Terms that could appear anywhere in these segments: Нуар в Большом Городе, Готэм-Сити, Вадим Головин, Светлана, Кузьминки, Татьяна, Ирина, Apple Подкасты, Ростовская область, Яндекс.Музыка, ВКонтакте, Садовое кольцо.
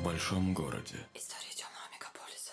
в большом городе. История темного мегаполиса.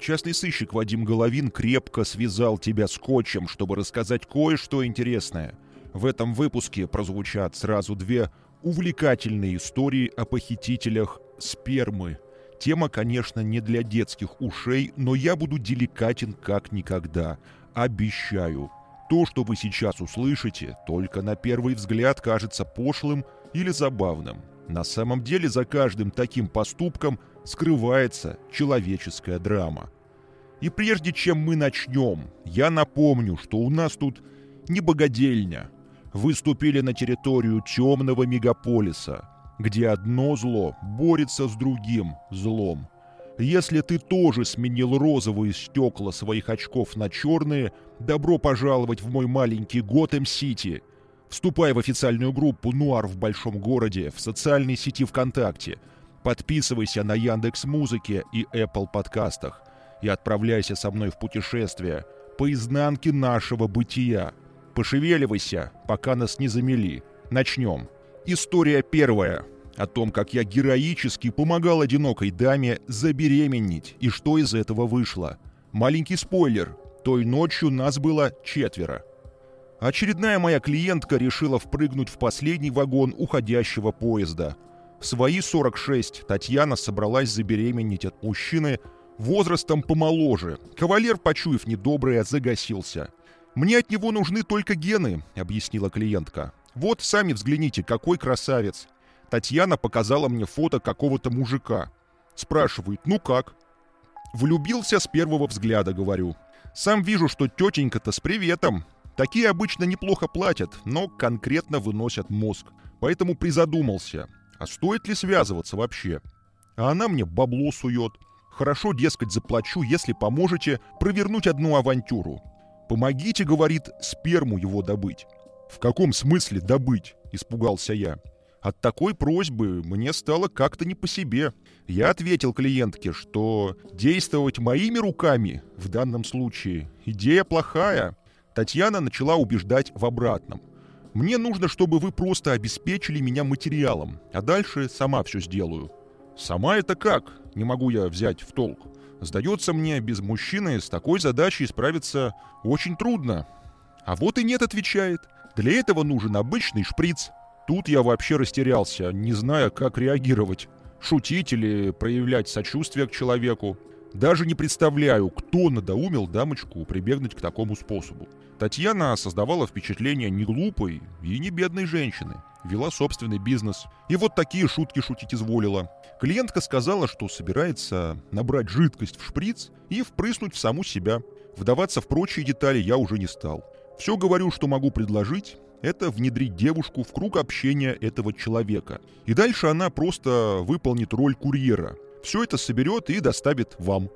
Частный сыщик Вадим Головин крепко связал тебя скотчем, чтобы рассказать кое-что интересное. В этом выпуске прозвучат сразу две увлекательные истории о похитителях спермы. Тема, конечно, не для детских ушей, но я буду деликатен как никогда. Обещаю. То, что вы сейчас услышите, только на первый взгляд кажется пошлым или забавным. На самом деле за каждым таким поступком скрывается человеческая драма. И прежде чем мы начнем, я напомню, что у нас тут не богадельня. Вы ступили на территорию темного мегаполиса, где одно зло борется с другим злом. Если ты тоже сменил розовые стекла своих очков на черные, добро пожаловать в мой маленький Готэм-Сити. Вступай в официальную группу «Нуар в Большом Городе» в социальной сети ВКонтакте. Подписывайся на Яндекс.Музыке и Apple Подкастах. И отправляйся со мной в путешествие по изнанке нашего бытия. Пошевеливайся, пока нас не замели. Начнем. История первая. О том, как я героически помогал одинокой даме забеременеть и что из этого вышло. Маленький спойлер. Той ночью нас было 4. Очередная моя клиентка решила впрыгнуть в последний вагон уходящего поезда. В свои 46 Татьяна собралась забеременеть от мужчины возрастом помоложе. Кавалер, почуяв недоброе, загасился. «Мне от него нужны только гены», — объяснила клиентка. «Вот, сами взгляните, какой красавец». Татьяна показала мне фото какого-то мужика. Спрашивает, ну как? Влюбился с первого взгляда, говорю. Сам вижу, что тетенька-то с приветом. Такие обычно неплохо платят, но конкретно выносят мозг. Поэтому призадумался, а стоит ли связываться вообще? А она мне бабло сует. Хорошо, дескать, заплачу, если поможете провернуть одну авантюру. Помогите, говорит, сперму его добыть. В каком смысле добыть? Испугался я. От такой просьбы мне стало как-то не по себе. Я ответил клиентке, что действовать моими руками в данном случае идея плохая. Татьяна начала убеждать в обратном. «Мне нужно, чтобы вы просто обеспечили меня материалом, а дальше сама все сделаю». «Сама это как? Не могу я взять в толк. Сдается мне, без мужчины с такой задачей справиться очень трудно». «А вот и нет», — отвечает. «Для этого нужен обычный шприц». Тут я вообще растерялся, не зная, как реагировать. Шутить или проявлять сочувствие к человеку. Даже не представляю, кто надоумил дамочку прибегнуть к такому способу. Татьяна создавала впечатление не глупой и не бедной женщины. Вела собственный бизнес. И вот такие шутки шутить изволила. Клиентка сказала, что собирается набрать жидкость в шприц и впрыснуть в саму себя. Вдаваться в прочие детали я уже не стал. Все говорю, что могу предложить. Это внедрить девушку в круг общения этого человека. И дальше она просто выполнит роль курьера. Все это соберет и доставит вам.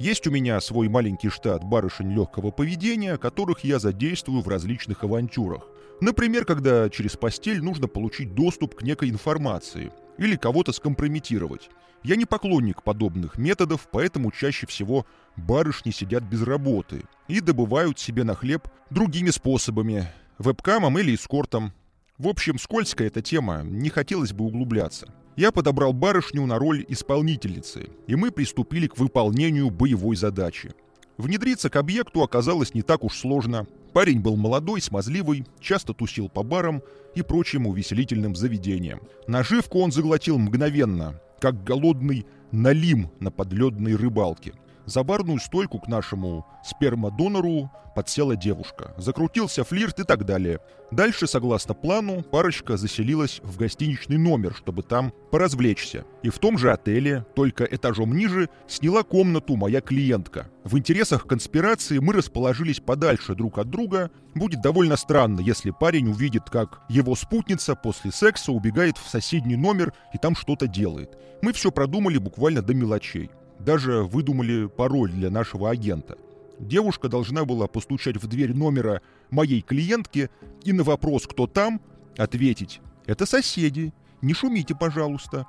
Есть у меня свой маленький штат барышень легкого поведения, которых я задействую в различных авантюрах. Например, когда через постель нужно получить доступ к некой информации или кого-то скомпрометировать. Я не поклонник подобных методов, поэтому чаще всего барышни сидят без работы и добывают себе на хлеб другими способами. Вебкамом или эскортом. В общем, скользкая эта тема, не хотелось бы углубляться. Я подобрал барышню на роль исполнительницы, и мы приступили к выполнению боевой задачи. Внедриться к объекту оказалось не так уж сложно. Парень был молодой, смазливый, часто тусил по барам и прочим увеселительным заведениям. Наживку он заглотил мгновенно, как голодный налим на подледной рыбалке. За барную стойку к нашему спермодонору подсела девушка. Закрутился флирт и так далее. Дальше, согласно плану, парочка заселилась в гостиничный номер, чтобы там поразвлечься. И в том же отеле, только этажом ниже, сняла комнату моя клиентка. В интересах конспирации мы расположились подальше друг от друга. Будет довольно странно, если парень увидит, как его спутница после секса убегает в соседний номер и там что-то делает. Мы все продумали буквально до мелочей. Даже выдумали пароль для нашего агента. Девушка должна была постучать в дверь номера моей клиентки и на вопрос «Кто там?» ответить «Это соседи, не шумите, пожалуйста».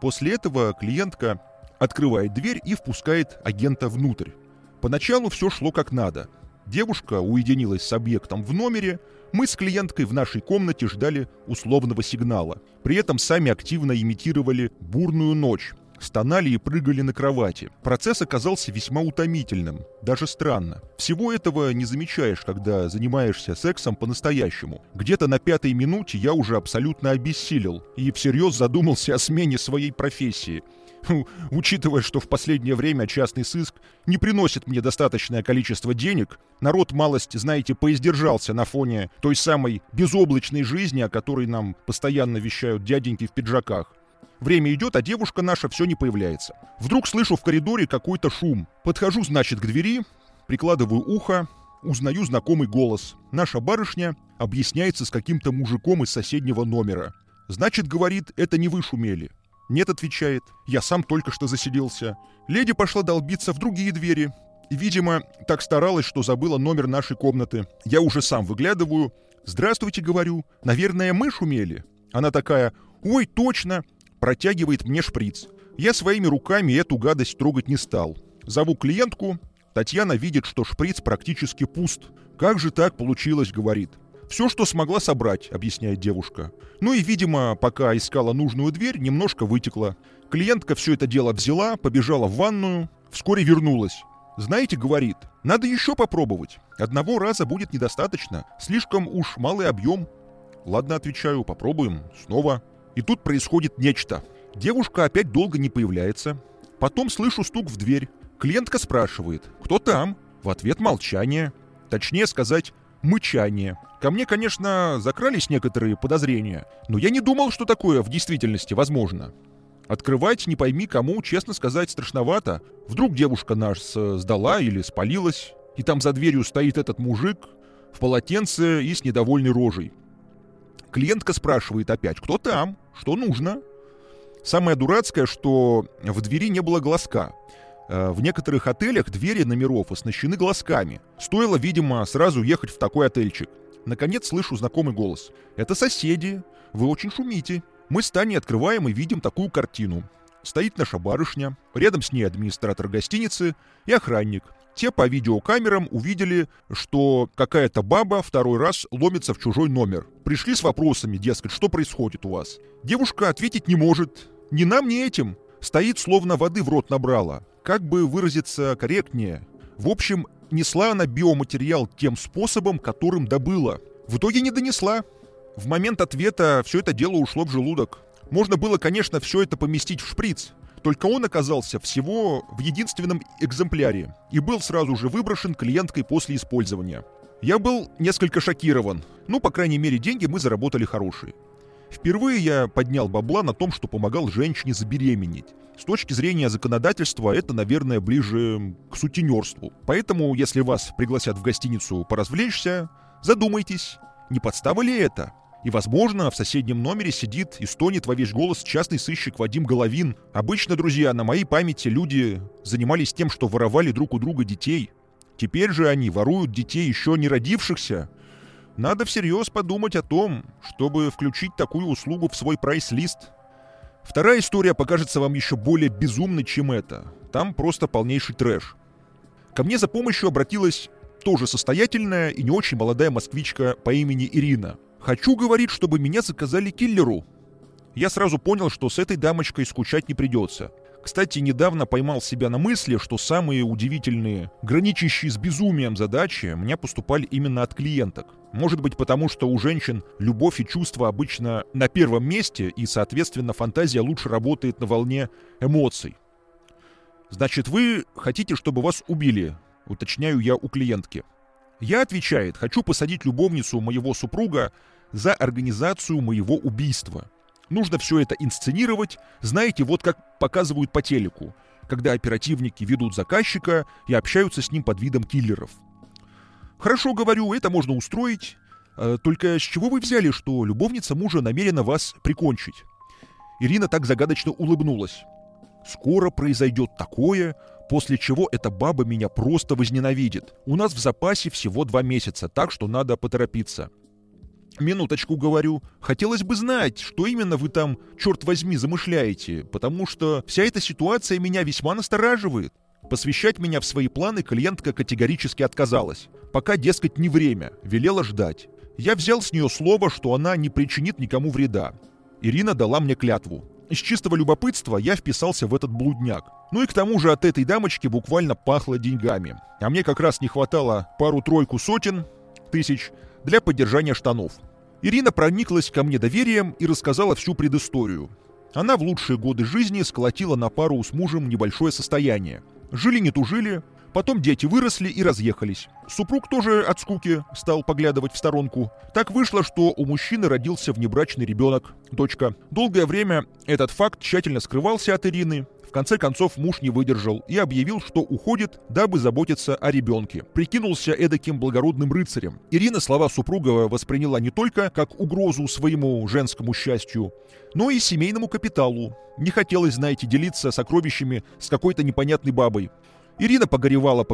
После этого клиентка открывает дверь и впускает агента внутрь. Поначалу все шло как надо. Девушка уединилась с объектом в номере, мы с клиенткой в нашей комнате ждали условного сигнала. При этом сами активно имитировали бурную ночь, стонали и прыгали на кровати. Процесс оказался весьма утомительным, даже странно. Всего этого не замечаешь, когда занимаешься сексом по-настоящему. Где-то на 5-й минуте я уже абсолютно обессилел и всерьез задумался о смене своей профессии. Учитывая, что в последнее время частный сыск не приносит мне достаточное количество денег, народ малость, знаете, поиздержался на фоне той самой безоблачной жизни, о которой нам постоянно вещают дяденьки в пиджаках. Время идет, а девушка наша все не появляется. Вдруг слышу в коридоре какой-то шум. Подхожу, значит, к двери, прикладываю ухо, узнаю знакомый голос. Наша барышня объясняется с каким-то мужиком из соседнего номера. «Значит, — говорит, — это не вы шумели». «Нет, — отвечает, — я сам только что засиделся». Леди пошла долбиться в другие двери. Видимо, так старалась, что забыла номер нашей комнаты. Я уже сам выглядываю. «Здравствуйте, — говорю, — наверное, мы шумели». Она такая: «Ой, точно!» Протягивает мне шприц. Я своими руками эту гадость трогать не стал. Зову клиентку. Татьяна видит, что шприц практически пуст. «Как же так получилось?» — говорит. «Все, что смогла собрать», — объясняет девушка. Ну и, видимо, пока искала нужную дверь, немножко вытекла. Клиентка все это дело взяла, побежала в ванную, вскоре вернулась. «Знаете, — говорит, — надо еще попробовать. Одного раза будет недостаточно, слишком уж малый объем». «Ладно, — отвечаю, — попробуем снова». И тут происходит нечто. Девушка опять долго не появляется. Потом слышу стук в дверь. Клиентка спрашивает: «Кто там?» В ответ молчание. Точнее сказать, мычание. Ко мне, конечно, закрались некоторые подозрения, но я не думал, что такое в действительности возможно. Открывать не пойми кому, честно сказать, страшновато. Вдруг девушка наша сдала или спалилась, и там за дверью стоит этот мужик в полотенце и с недовольной рожей. Клиентка спрашивает опять: «Кто там? Что нужно?» Самое дурацкое, что в двери не было глазка. В некоторых отелях двери номеров оснащены глазками. Стоило, видимо, сразу ехать в такой отельчик. Наконец слышу знакомый голос: «Это соседи, вы очень шумите». Мы с Таней открываем и видим такую картину. Стоит наша барышня, рядом с ней администратор гостиницы и охранник. Те по видеокамерам увидели, что какая-то баба второй раз ломится в чужой номер. Пришли с вопросами, дескать, что происходит у вас. Девушка ответить не может. Ни нам, ни этим. Стоит, словно воды в рот набрала. Как бы выразиться корректнее? В общем, несла она биоматериал тем способом, которым добыла. В итоге не донесла. В момент ответа все это дело ушло в желудок. Можно было, конечно, все это поместить в шприц. Только он оказался всего в единственном экземпляре и был сразу же выброшен клиенткой после использования. Я был несколько шокирован. Ну, по крайней мере, деньги мы заработали хорошие. Впервые я поднял бабла на том, что помогал женщине забеременеть. С точки зрения законодательства это, наверное, ближе к сутенерству. Поэтому, если вас пригласят в гостиницу поразвлечься, задумайтесь, не подстава ли это? И, возможно, в соседнем номере сидит и стонет во весь голос частный сыщик Вадим Головин. Обычно, друзья, на моей памяти люди занимались тем, что воровали друг у друга детей. Теперь же они воруют детей еще не родившихся. Надо всерьез подумать о том, чтобы включить такую услугу в свой прайс-лист. Вторая история покажется вам еще более безумной, чем эта. Там просто полнейший трэш. Ко мне за помощью обратилась тоже состоятельная и не очень молодая москвичка по имени Ирина. «Хочу, — говорит, — чтобы меня заказали киллеру». Я сразу понял, что с этой дамочкой скучать не придется. Кстати, недавно поймал себя на мысли, что самые удивительные, граничащие с безумием задачи мне поступали именно от клиенток. Может быть, потому что у женщин любовь и чувства обычно на первом месте, и, соответственно, фантазия лучше работает на волне эмоций. «Значит, вы хотите, чтобы вас убили?» — уточняю я у клиентки. «Я, — отвечает, — хочу посадить любовницу моего супруга за организацию моего убийства. Нужно все это инсценировать, знаете, вот как показывают по телеку, когда оперативники ведут заказчика и общаются с ним под видом киллеров». «Хорошо, — говорю, — это можно устроить. Только с чего вы взяли, что любовница мужа намерена вас прикончить?» Ирина так загадочно улыбнулась. «Скоро произойдет такое, после чего эта баба меня просто возненавидит. У нас в запасе всего 2 месяца, так что надо поторопиться». «Минуточку, — говорю, — хотелось бы знать, что именно вы там, черт возьми, замышляете, потому что вся эта ситуация меня весьма настораживает». Посвящать меня в свои планы клиентка категорически отказалась. Пока, дескать, не время, велела ждать. Я взял с нее слово, что она не причинит никому вреда. Ирина дала мне клятву. Из чистого любопытства я вписался в этот блудняк. Ну и к тому же от этой дамочки буквально пахло деньгами. А мне как раз не хватало пару-тройку сотен тысяч для поддержания штанов. Ирина прониклась ко мне доверием и рассказала всю предысторию. Она в лучшие годы жизни сколотила на пару с мужем небольшое состояние. Жили не тужили, потом дети выросли и разъехались. Супруг тоже от скуки стал поглядывать в сторонку. Так вышло, что у мужчины родился внебрачный ребенок, дочка. Долгое время этот факт тщательно скрывался от Ирины. В конце концов муж не выдержал и объявил, что уходит, дабы заботиться о ребенке. Прикинулся эдаким благородным рыцарем. Ирина слова супруга восприняла не только как угрозу своему женскому счастью, но и семейному капиталу. Не хотелось, знаете, делиться сокровищами с какой-то непонятной бабой. Ирина погоревала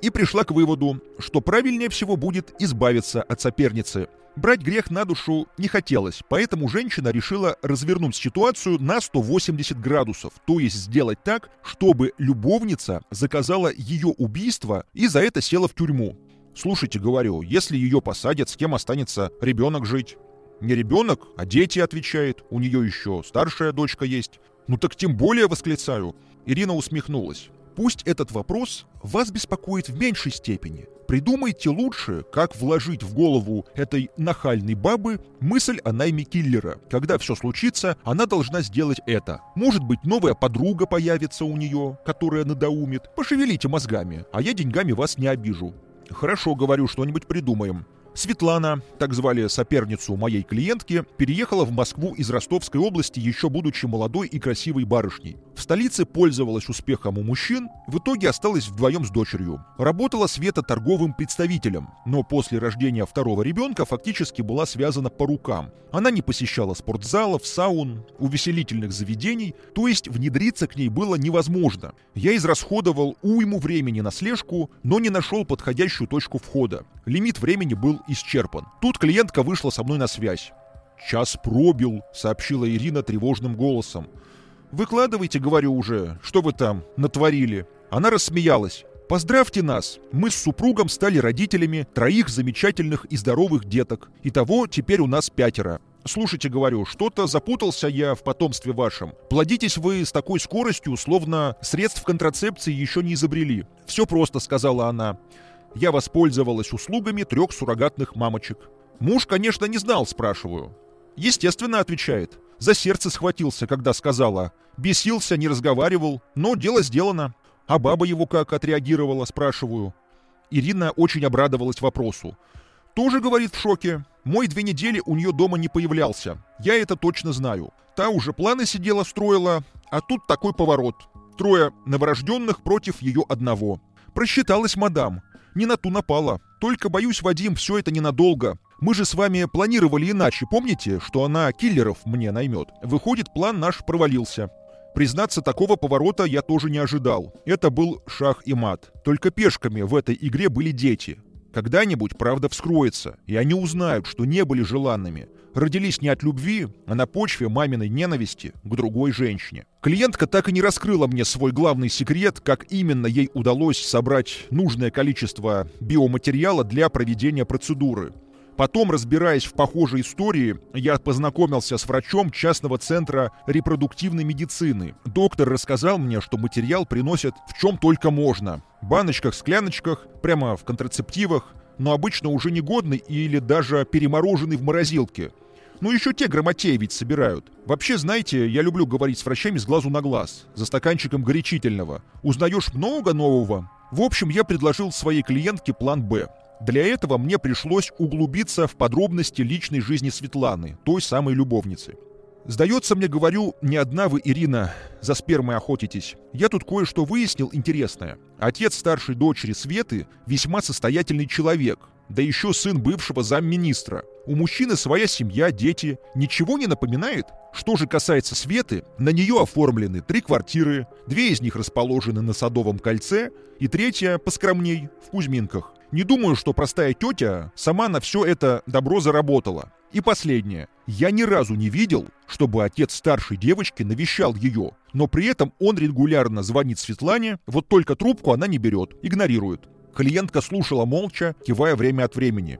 и пришла к выводу, что правильнее всего будет избавиться от соперницы. Брать грех на душу не хотелось, поэтому женщина решила развернуть ситуацию на 180 градусов, то есть сделать так, чтобы любовница заказала ее убийство и за это села в тюрьму. «Слушайте, — говорю, — если ее посадят, с кем останется ребенок жить?» «Не ребенок, а дети, — отвечает, — у нее еще старшая дочка есть». «Ну так тем более, — восклицаю». Ирина усмехнулась. «Пусть этот вопрос вас беспокоит в меньшей степени. Придумайте лучше, как вложить в голову этой нахальной бабы мысль о найме киллера. Когда все случится, она должна сделать это. Может быть, новая подруга появится у нее, которая надоумит. Пошевелите мозгами, а я деньгами вас не обижу». «Хорошо, — говорю, — что-нибудь придумаем». Светлана, так звали соперницу моей клиентки, переехала в Москву из Ростовской области, еще будучи молодой и красивой барышней. В столице пользовалась успехом у мужчин, в итоге осталась вдвоем с дочерью. Работала Света торговым представителем, но после рождения второго ребенка фактически была связана по рукам. Она не посещала спортзалов, саун, увеселительных заведений, то есть внедриться к ней было невозможно. Я израсходовал уйму времени на слежку, но не нашел подходящую точку входа. Лимит времени был исчерпан. Тут клиентка вышла со мной на связь. «Час пробил», — сообщила Ирина тревожным голосом. «Выкладывайте, — говорю, — уже, что вы там натворили». Она рассмеялась. «Поздравьте нас! Мы с супругом стали родителями троих замечательных и здоровых деток. Итого теперь у нас 5. «Слушайте, — говорю, — что-то запутался я в потомстве вашем. Плодитесь вы с такой скоростью, словно средств контрацепции еще не изобрели». «Все просто», — сказала она. Я воспользовалась услугами 3 суррогатных мамочек. «Муж, конечно, не знал, — спрашиваю». «Естественно, — отвечает. — За сердце схватился, когда сказала. Бесился, не разговаривал, но дело сделано». «А баба его как отреагировала, — спрашиваю». Ирина очень обрадовалась вопросу. «Тоже, — говорит, — в шоке. Мой 2 недели у нее дома не появлялся. Я это точно знаю. Та уже планы сидела, строила, а тут такой поворот. 3 новорожденных против ее одного. Просчиталась мадам. Не на ту напала. Только, боюсь, Вадим, все это ненадолго. Мы же с вами планировали иначе, помните, что она киллеров мне наймет? Выходит, план наш провалился». Признаться, такого поворота я тоже не ожидал. Это был шах и мат. Только пешками в этой игре были дети. Когда-нибудь правда вскроется, и они узнают, что не были желанными. Родились не от любви, а на почве маминой ненависти к другой женщине. Клиентка так и не раскрыла мне свой главный секрет, как именно ей удалось собрать нужное количество биоматериала для проведения процедуры. Потом, разбираясь в похожей истории, я познакомился с врачом частного центра репродуктивной медицины. Доктор рассказал мне, что материал приносят в чем только можно. Баночках, скляночках, прямо в контрацептивах, но обычно уже негодный или даже перемороженный в морозилке. Ну еще те грамотеи ведь собирают. Вообще, знаете, я люблю говорить с врачами с глазу на глаз, за стаканчиком горячительного. Узнаешь много нового. В общем, я предложил своей клиентке план «Б». Для этого мне пришлось углубиться в подробности личной жизни Светланы, той самой любовницы. «Сдается мне, — говорю, — не одна вы, Ирина, за спермой охотитесь. Я тут кое-что выяснил интересное. Отец старшей дочери Светы весьма состоятельный человек, да еще сын бывшего замминистра. У мужчины своя семья, дети. Ничего не напоминает? Что же касается Светы, на нее оформлены 3 квартиры, 2 из них расположены на Садовом кольце и 3-я, поскромней, в Кузьминках. Не думаю, что простая тетя сама на все это добро заработала. И последнее. Я ни разу не видел, чтобы отец старшей девочки навещал ее, но при этом он регулярно звонит Светлане, вот только трубку она не берет, игнорирует. Клиентка слушала молча, кивая время от времени.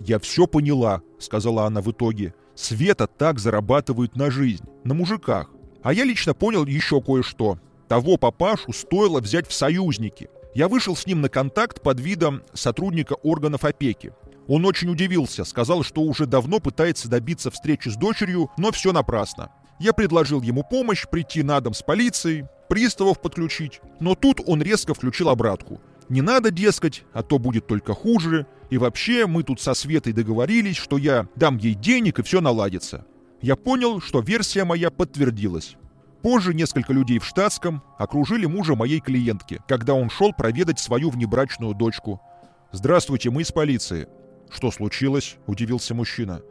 «Я все поняла», — сказала она в итоге. «Света так зарабатывает на жизнь, на мужиках. А я лично понял еще кое-что. Того папашу стоило взять в союзники. Я вышел с ним на контакт под видом сотрудника органов опеки. Он очень удивился, сказал, что уже давно пытается добиться встречи с дочерью, но все напрасно. Я предложил ему помощь, прийти на дом с полицией, приставов подключить. Но тут он резко включил обратку. Не надо, дескать, а то будет только хуже. И вообще, мы тут со Светой договорились, что я дам ей денег, и все наладится. Я понял, что версия моя подтвердилась. Позже несколько людей в штатском окружили мужа моей клиентки, когда он шел проведать свою внебрачную дочку. «Здравствуйте, мы из полиции». «Что случилось?» – удивился мужчина.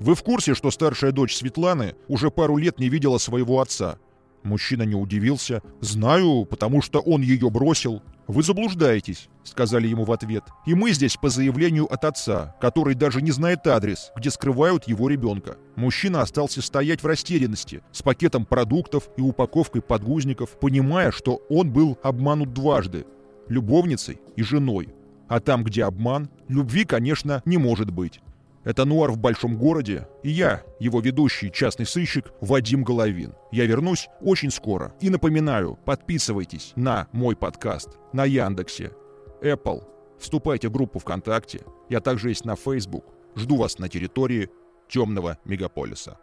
«Вы в курсе, что старшая дочь Светланы уже пару лет не видела своего отца?» Мужчина не удивился. «Знаю, потому что он ее бросил». «Вы заблуждаетесь», — сказали ему в ответ. «И мы здесь по заявлению от отца, который даже не знает адрес, где скрывают его ребенка». Мужчина остался стоять в растерянности, с пакетом продуктов и упаковкой подгузников, понимая, что он был обманут дважды — любовницей и женой. А там, где обман, любви, конечно, не может быть. Это «Нуар в Большом Городе», и я, его ведущий, частный сыщик Вадим Головин. Я вернусь очень скоро. И напоминаю, подписывайтесь на мой подкаст на Яндексе, Apple. Вступайте в группу ВКонтакте. Я также есть на Facebook. Жду вас на территории темного мегаполиса.